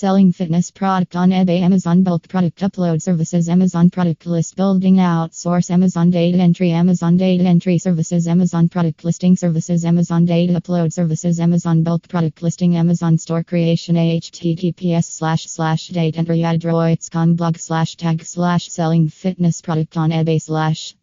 selling fitness product on eBay, Amazon bulk product upload services, Amazon product list building outsource, Amazon data entry, Amazon data entry services, Amazon product listing services, Amazon data upload services, Amazon bulk product listing, Amazon store creation, https://dateentry.adroids.com/blog/tag/selling fitness product on eBay/